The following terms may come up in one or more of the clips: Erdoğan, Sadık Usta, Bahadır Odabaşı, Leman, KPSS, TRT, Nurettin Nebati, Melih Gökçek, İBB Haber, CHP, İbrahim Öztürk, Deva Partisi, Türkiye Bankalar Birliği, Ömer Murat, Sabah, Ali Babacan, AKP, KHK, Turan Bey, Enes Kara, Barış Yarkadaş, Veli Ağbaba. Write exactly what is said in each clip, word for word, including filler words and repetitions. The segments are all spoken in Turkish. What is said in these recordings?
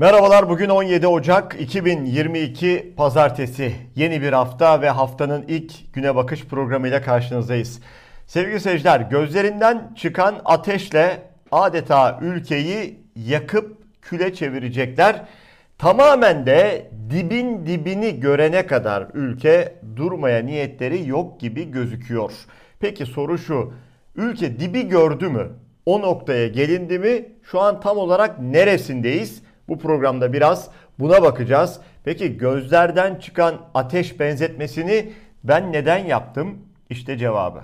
Merhabalar, bugün on yedi Ocak iki bin yirmi iki Pazartesi. Yeni bir hafta ve haftanın ilk güne bakış programıyla karşınızdayız. Sevgili seyirciler, gözlerinden çıkan ateşle adeta ülkeyi yakıp küle çevirecekler. Tamamen de dibin dibini görene kadar ülke durmaya niyetleri yok gibi gözüküyor. Peki soru şu, ülke dibi gördü mü? O noktaya gelindi mi? Şu an tam olarak neresindeyiz? Bu programda biraz buna bakacağız. Peki gözlerden çıkan ateş benzetmesini ben neden yaptım? İşte cevabı.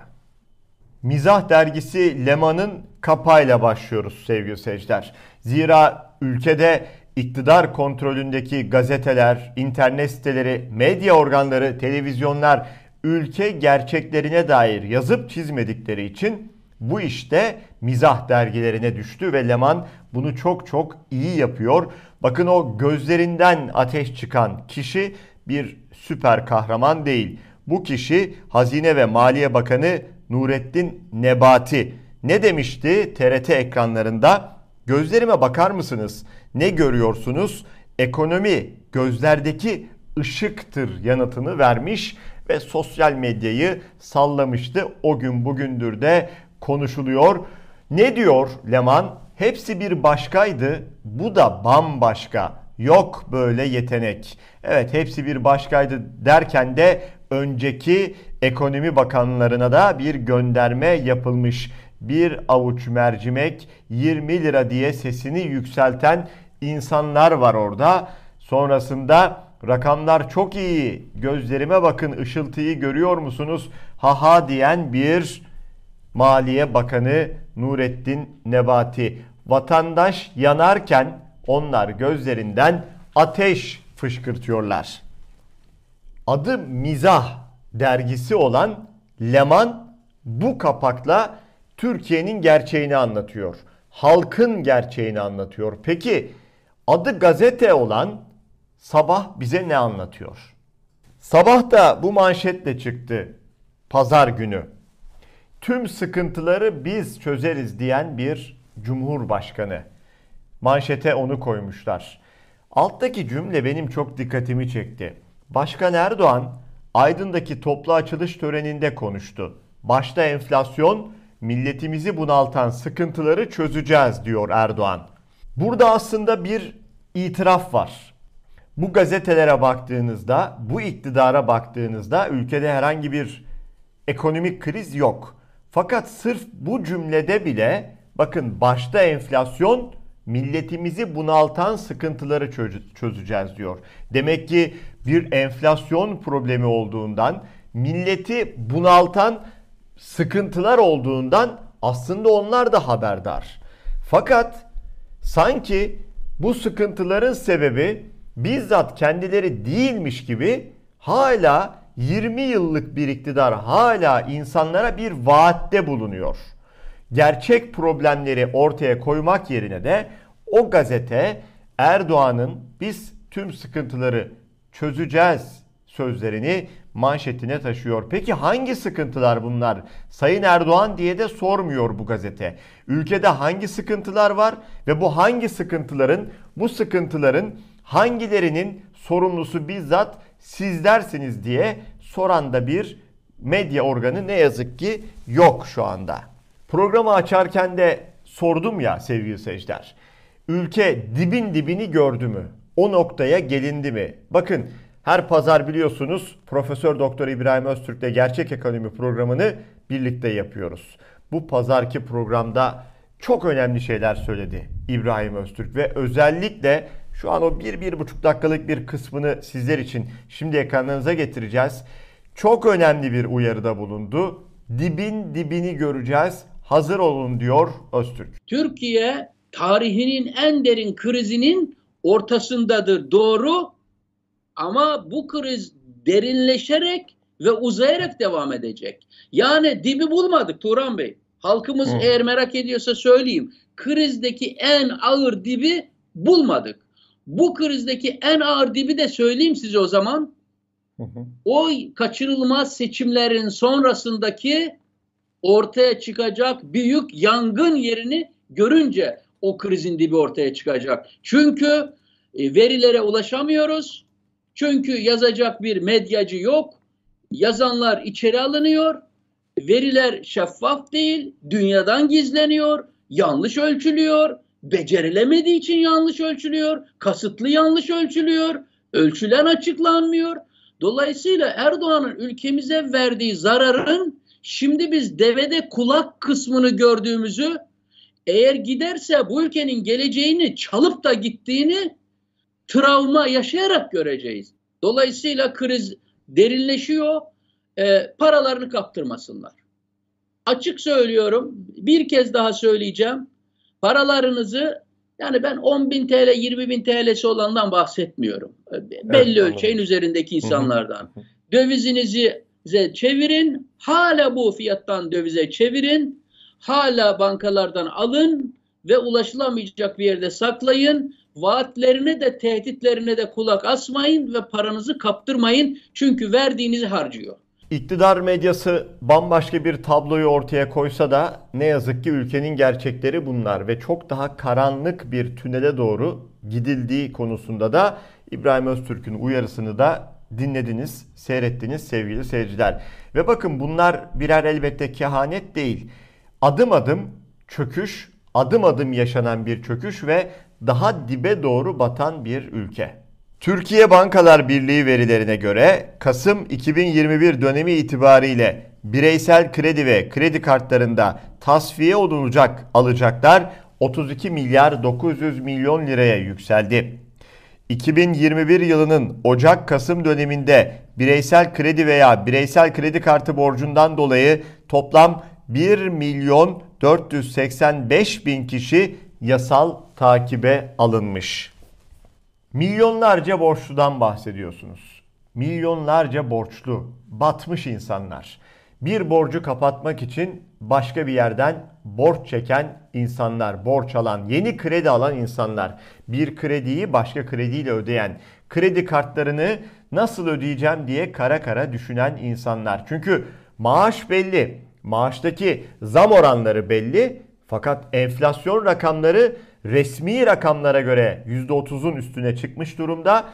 Mizah dergisi Leman'ın kapağıyla başlıyoruz sevgili seyirciler. Zira ülkede iktidar kontrolündeki gazeteler, internet siteleri, medya organları, televizyonlar ülke gerçeklerine dair yazıp çizmedikleri için bu işte mizah dergilerine düştü ve Leman bunu çok çok iyi yapıyor. Bakın, o gözlerinden ateş çıkan kişi bir süper kahraman değil. Bu kişi Hazine ve Maliye Bakanı Nurettin Nebati. Ne demişti T R T ekranlarında? Gözlerime bakar mısınız? Ne görüyorsunuz? Ekonomi gözlerdeki ışıktır yanıtını vermiş ve sosyal medyayı sallamıştı. O gün bugündür de konuşuluyor. Ne diyor Leman? Hepsi bir başkaydı, bu da bambaşka. Yok böyle yetenek. Evet, hepsi bir başkaydı derken de önceki ekonomi bakanlarına da bir gönderme yapılmış. Bir avuç mercimek yirmi lira diye sesini yükselten insanlar var orada. Sonrasında rakamlar çok iyi, gözlerime bakın, ışıltıyı görüyor musunuz? Haha diyen bir Maliye Bakanı Nurettin Nebati. Vatandaş yanarken onlar gözlerinden ateş fışkırtıyorlar. Adı Mizah dergisi olan Leman bu kapakla Türkiye'nin gerçeğini anlatıyor. Halkın gerçeğini anlatıyor. Peki adı gazete olan Sabah bize ne anlatıyor? Sabah da bu manşetle çıktı pazar günü. Tüm sıkıntıları biz çözeriz diyen bir cumhurbaşkanı. Manşete onu koymuşlar. Alttaki cümle benim çok dikkatimi çekti. Başkan Erdoğan Aydın'daki toplu açılış töreninde konuştu. Başta enflasyon, milletimizi bunaltan sıkıntıları çözeceğiz diyor Erdoğan. Burada aslında bir itiraf var. Bu gazetelere baktığınızda, bu iktidara baktığınızda ülkede herhangi bir ekonomik kriz yok. Fakat sırf bu cümlede bile bakın, başta enflasyon, milletimizi bunaltan sıkıntıları çözeceğiz diyor. Demek ki bir enflasyon problemi olduğundan, milleti bunaltan sıkıntılar olduğundan aslında onlar da haberdar. Fakat sanki bu sıkıntıların sebebi bizzat kendileri değilmiş gibi hala yirmi yıllık bir iktidar hala insanlara bir vaatte bulunuyor. Gerçek problemleri ortaya koymak yerine de o gazete Erdoğan'ın biz tüm sıkıntıları çözeceğiz sözlerini manşetine taşıyor. Peki hangi sıkıntılar bunlar? Sayın Erdoğan diye de sormuyor bu gazete. Ülkede hangi sıkıntılar var ve bu hangi sıkıntıların, bu sıkıntıların hangilerinin sorumlusu bizzat siz dersiniz diye soran da bir medya organı ne yazık ki yok şu anda. Programı açarken de sordum ya sevgili seyirciler. Ülke dibin dibini gördü mü? O noktaya gelindi mi? Bakın, her pazar biliyorsunuz Profesör Doktor İbrahim Öztürk'le Gerçek Ekonomi programını birlikte yapıyoruz. Bu pazarki programda çok önemli şeyler söyledi İbrahim Öztürk ve özellikle şu an o bir bir buçuk dakikalık bir kısmını sizler için şimdi ekranlarınıza getireceğiz. Çok önemli bir uyarıda bulundu. Dibin dibini göreceğiz. Hazır olun diyor Öztürk. Türkiye tarihinin en derin krizinin ortasındadır. Doğru, ama bu kriz derinleşerek ve uzayarak devam edecek. Yani dibi bulmadık Turan Bey. Halkımız Hı. eğer merak ediyorsa söyleyeyim. Krizdeki en ağır dibi bulmadık. Bu krizdeki en ağır dibi de söyleyeyim size o zaman. Hı hı. O kaçınılmaz seçimlerin sonrasındaki ortaya çıkacak büyük yangın yerini görünce o krizin dibi ortaya çıkacak. Çünkü verilere ulaşamıyoruz. Çünkü yazacak bir medyacı yok. Yazanlar içeri alınıyor. Veriler şeffaf değil, dünyadan gizleniyor, yanlış ölçülüyor, becerilemediği için yanlış ölçülüyor, kasıtlı yanlış ölçülüyor, ölçülen açıklanmıyor. Dolayısıyla Erdoğan'ın ülkemize verdiği zararın şimdi biz devede kulak kısmını gördüğümüzü, eğer giderse bu ülkenin geleceğini çalıp da gittiğini travma yaşayarak göreceğiz. Dolayısıyla kriz derinleşiyor. E, paralarını kaptırmasınlar. Açık söylüyorum, bir kez daha söyleyeceğim. Paralarınızı, yani ben on bin T L, yirmi bin T L'si olandan bahsetmiyorum. E, belli evet, ölçeğin üzerindeki insanlardan. Dövizinizi çevirin, hala bu fiyattan dövize çevirin, hala bankalardan alın ve ulaşılamayacak bir yerde saklayın. Vaatlerine de tehditlerine de kulak asmayın ve paranızı kaptırmayın, çünkü verdiğinizi harcıyor. İktidar medyası bambaşka bir tabloyu ortaya koysa da ne yazık ki ülkenin gerçekleri bunlar ve çok daha karanlık bir tünele doğru gidildiği konusunda da İbrahim Öztürk'ün uyarısını da dinlediniz, seyrettiniz sevgili seyirciler. Ve bakın, bunlar birer elbette kehanet değil. Adım adım çöküş, adım adım yaşanan bir çöküş ve daha dibe doğru batan bir ülke. Türkiye Bankalar Birliği verilerine göre Kasım iki bin yirmi bir dönemi itibariyle bireysel kredi ve kredi kartlarında tasfiye olunacak alacaklar otuz iki milyar dokuz yüz milyon liraya yükseldi. iki bin yirmi bir yılının Ocak-Kasım döneminde bireysel kredi veya bireysel kredi kartı borcundan dolayı toplam bir milyon dört yüz seksen beş bin kişi yasal takibe alınmış. Milyonlarca borçludan bahsediyorsunuz. Milyonlarca borçlu, batmış insanlar. Bir borcu kapatmak için başka bir yerden borç çeken insanlar, borç alan, yeni kredi alan insanlar. Bir krediyi başka krediyle ödeyen, kredi kartlarını nasıl ödeyeceğim diye kara kara düşünen insanlar. Çünkü maaş belli, maaştaki zam oranları belli fakat enflasyon rakamları resmi rakamlara göre yüzde otuzun üstüne çıkmış durumda.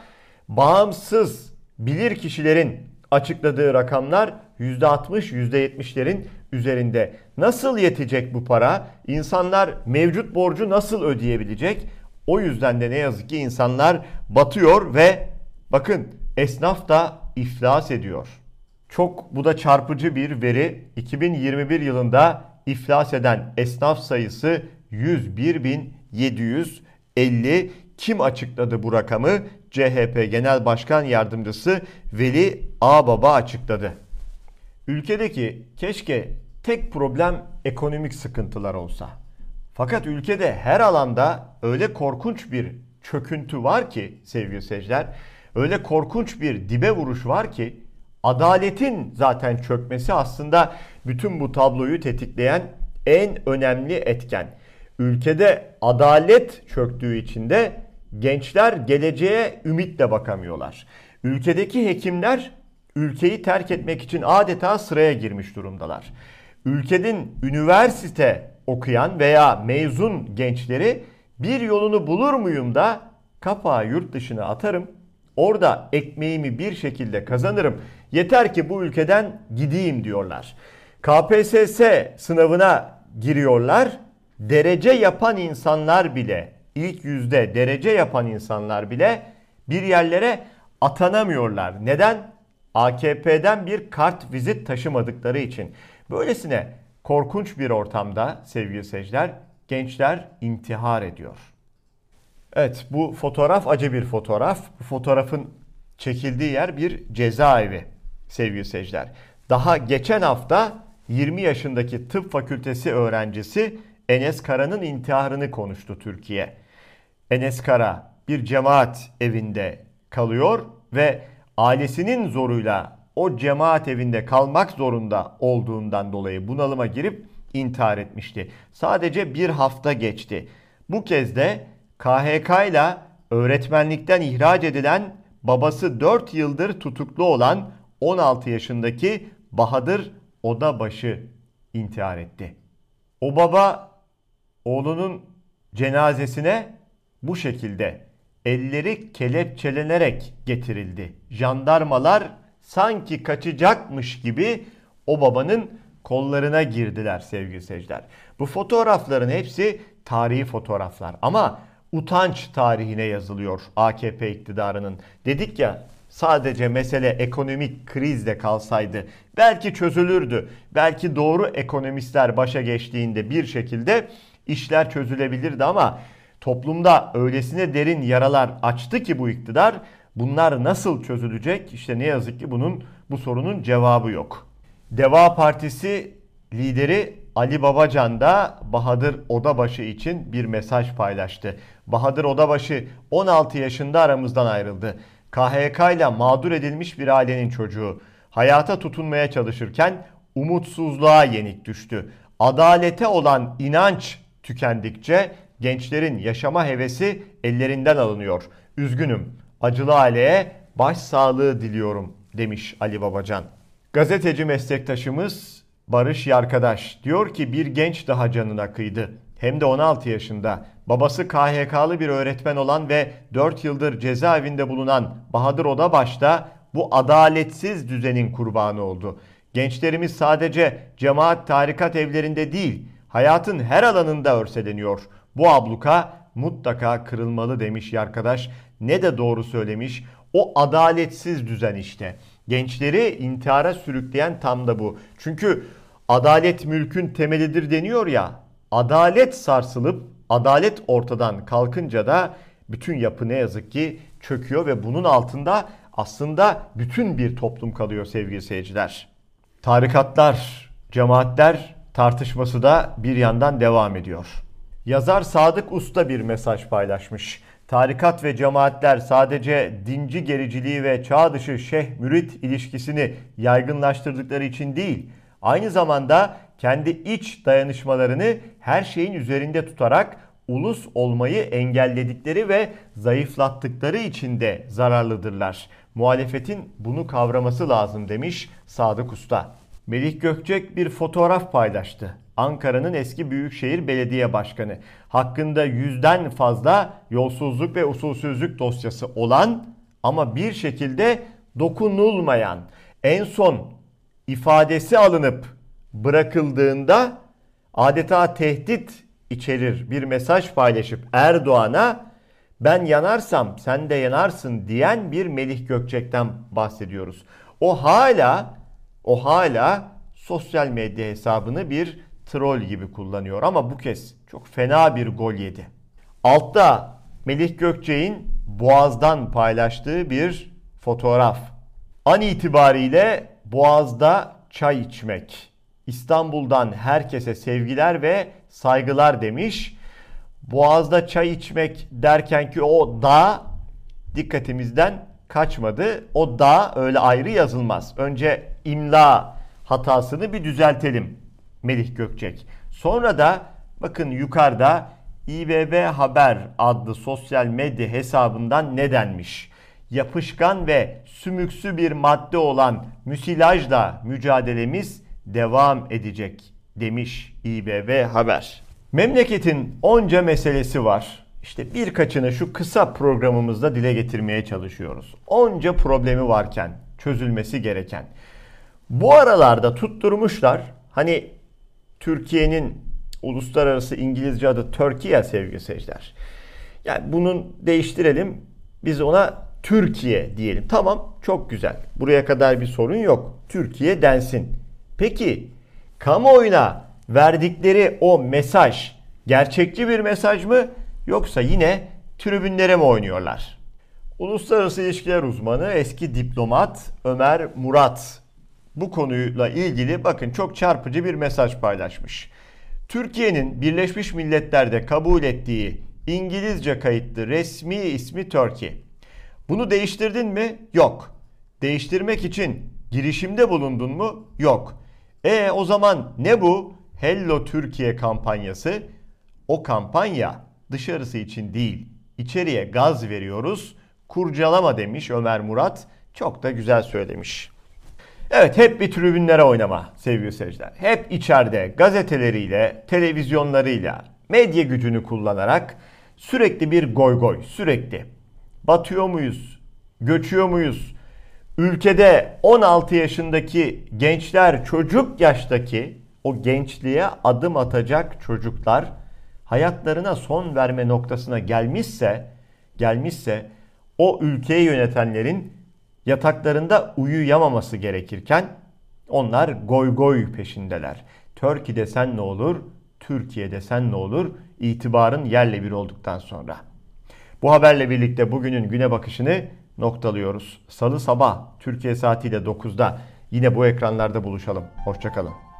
Bağımsız bilir kişilerin açıkladığı rakamlar yüzde altmış, yüzde yetmişlerin üzerinde. Nasıl yetecek bu para? İnsanlar mevcut borcu nasıl ödeyebilecek? O yüzden de ne yazık ki insanlar batıyor ve bakın, esnaf da iflas ediyor. Çok, bu da çarpıcı bir veri. iki bin yirmi bir yılında iflas eden esnaf sayısı yüz bir bin yedi yüz elli. Kim açıkladı bu rakamı? C H P Genel Başkan Yardımcısı Veli Ağbaba açıkladı. Ülkedeki keşke tek problem ekonomik sıkıntılar olsa. Fakat ülkede her alanda öyle korkunç bir çöküntü var ki sevgili seyirciler, öyle korkunç bir dibe vuruş var ki adaletin zaten çökmesi aslında bütün bu tabloyu tetikleyen en önemli etken. Ülkede adalet çöktüğü için de gençler geleceğe ümitle bakamıyorlar. Ülkedeki hekimler ülkeyi terk etmek için adeta sıraya girmiş durumdalar. Ülkenin üniversite okuyan veya mezun gençleri bir yolunu bulur muyum da kapağı yurt dışına atarım, orada ekmeğimi bir şekilde kazanırım, yeter ki bu ülkeden gideyim diyorlar. K P S S sınavına giriyorlar. Derece yapan insanlar bile, ilk yüzde derece yapan insanlar bile bir yerlere atanamıyorlar. Neden? A K P'den bir kart vizit taşımadıkları için. Böylesine korkunç bir ortamda sevgili seyirciler, gençler intihar ediyor. Evet, bu fotoğraf acı bir fotoğraf. Bu fotoğrafın çekildiği yer bir cezaevi sevgili seyirciler. Daha geçen hafta yirmi yaşındaki tıp fakültesi öğrencisi Enes Kara'nın intiharını konuştu Türkiye. Enes Kara bir cemaat evinde kalıyor ve ailesinin zoruyla o cemaat evinde kalmak zorunda olduğundan dolayı bunalıma girip intihar etmişti. Sadece bir hafta geçti. Bu kez de K H K ile öğretmenlikten ihraç edilen, babası dört yıldır tutuklu olan on altı yaşındaki Bahadır Odabaşı intihar etti. O baba oğlunun cenazesine bu şekilde elleri kelepçelenerek getirildi. Jandarmalar sanki kaçacakmış gibi o babanın kollarına girdiler sevgili seyirciler. Bu fotoğrafların hepsi tarihi fotoğraflar ama utanç tarihine yazılıyor A K P iktidarının. Dedik ya, sadece mesele ekonomik krizle kalsaydı belki çözülürdü. Belki doğru ekonomistler başa geçtiğinde bir şekilde işler çözülebilirdi ama toplumda öylesine derin yaralar açtı ki bu iktidar, bunlar nasıl çözülecek? İşte ne yazık ki bunun, bu sorunun cevabı yok. Deva Partisi lideri Ali Babacan da Bahadır Odabaşı için bir mesaj paylaştı. Bahadır Odabaşı on altı yaşında aramızdan ayrıldı. K H K ile mağdur edilmiş bir ailenin çocuğu. Hayata tutunmaya çalışırken umutsuzluğa yenik düştü. Adalete olan inanç tükendikçe gençlerin yaşama hevesi ellerinden alınıyor. Üzgünüm, acılı aileye başsağlığı diliyorum demiş Ali Babacan. Gazeteci meslektaşımız Barış Yarkadaş diyor ki bir genç daha canına kıydı. Hem de on altı yaşında. Babası K H K'lı bir öğretmen olan ve dört yıldır cezaevinde bulunan Bahadır Odabaş'ta bu adaletsiz düzenin kurbanı oldu. Gençlerimiz sadece cemaat tarikat evlerinde değil, hayatın her alanında örseleniyor. Bu abluka mutlaka kırılmalı demiş Yarkadaş. Ne de doğru söylemiş. O adaletsiz düzen işte. Gençleri intihara sürükleyen tam da bu. Çünkü adalet mülkün temelidir deniyor ya. Adalet sarsılıp adalet ortadan kalkınca da bütün yapı ne yazık ki çöküyor ve bunun altında aslında bütün bir toplum kalıyor sevgili seyirciler. Tarikatlar, cemaatler tartışması da bir yandan devam ediyor. Yazar Sadık Usta bir mesaj paylaşmış. Tarikat ve cemaatler sadece dinci gericiliği ve çağ dışı şeyh-mürit ilişkisini yaygınlaştırdıkları için değil, aynı zamanda kendi iç dayanışmalarını her şeyin üzerinde tutarak ulus olmayı engelledikleri ve zayıflattıkları için de zararlıdırlar. Muhalefetin bunu kavraması lazım demiş Sadık Usta. Melih Gökçek bir fotoğraf paylaştı. Ankara'nın eski Büyükşehir Belediye Başkanı. Hakkında yüzden fazla yolsuzluk ve usulsüzlük dosyası olan ama bir şekilde dokunulmayan, en son ifadesi alınıp bırakıldığında adeta tehdit içerir bir mesaj paylaşıp Erdoğan'a ben yanarsam sen de yanarsın diyen bir Melih Gökçek'ten bahsediyoruz. O hala o hala sosyal medya hesabını bir troll gibi kullanıyor ama bu kez çok fena bir gol yedi. Altta Melih Gökçek'in Boğaz'dan paylaştığı bir fotoğraf. An itibariyle Boğaz'da çay içmek. İstanbul'dan herkese sevgiler ve saygılar demiş. Boğaz'da çay içmek derken ki o da dikkatimizden kaçmadı. O da öyle ayrı yazılmaz. Önce imla hatasını bir düzeltelim Melih Gökçek. Sonra da bakın yukarıda İ B B Haber adlı sosyal medya hesabından ne denmiş? Yapışkan ve sümüksü bir madde olan müsilajla mücadelemiz devam edecek demiş İ B B Haber. Memleketin onca meselesi var. İşte birkaçını şu kısa programımızda dile getirmeye çalışıyoruz. Onca problemi varken, çözülmesi gereken. Bu aralarda tutturmuşlar. Hani Türkiye'nin uluslararası İngilizce adı Türkiye sevgili seyirciler. Yani bunun değiştirelim. Biz ona Türkiye diyelim. Tamam, çok güzel. Buraya kadar bir sorun yok. Türkiye densin. Peki kamuoyuna verdikleri o mesaj gerçekçi bir mesaj mı yoksa yine tribünlere mi oynuyorlar? Uluslararası ilişkiler uzmanı eski diplomat Ömer Murat bu konuyla ilgili bakın çok çarpıcı bir mesaj paylaşmış. Türkiye'nin Birleşmiş Milletler'de kabul ettiği İngilizce kayıtlı resmi ismi Turkey. Bunu değiştirdin mi? Yok. Değiştirmek için girişimde bulundun mu? Yok. E o zaman ne bu? Hello Türkiye kampanyası. O kampanya dışarısı için değil, içeriye gaz veriyoruz, kurcalama demiş Ömer Murat. Çok da güzel söylemiş. Evet, hep bir tribünlere oynama sevgili seyirciler. Hep içeride gazeteleriyle, televizyonlarıyla, medya gücünü kullanarak sürekli bir goy goy, sürekli. batıyor muyuz? Göçüyor muyuz? Ülkede on altı yaşındaki gençler, çocuk yaştaki o gençliğe adım atacak çocuklar hayatlarına son verme noktasına gelmişse, gelmişse o ülkeyi yönetenlerin yataklarında uyuyamaması gerekirken onlar goy goy peşindeler. Türkiye desen ne olur? Türkiye desen ne olur? İtibarın yerle bir olduktan sonra. Bu haberle birlikte bugünün güne bakışını noktalıyoruz. Salı sabah Türkiye saatiyle dokuzda yine bu ekranlarda buluşalım. Hoşça kalın.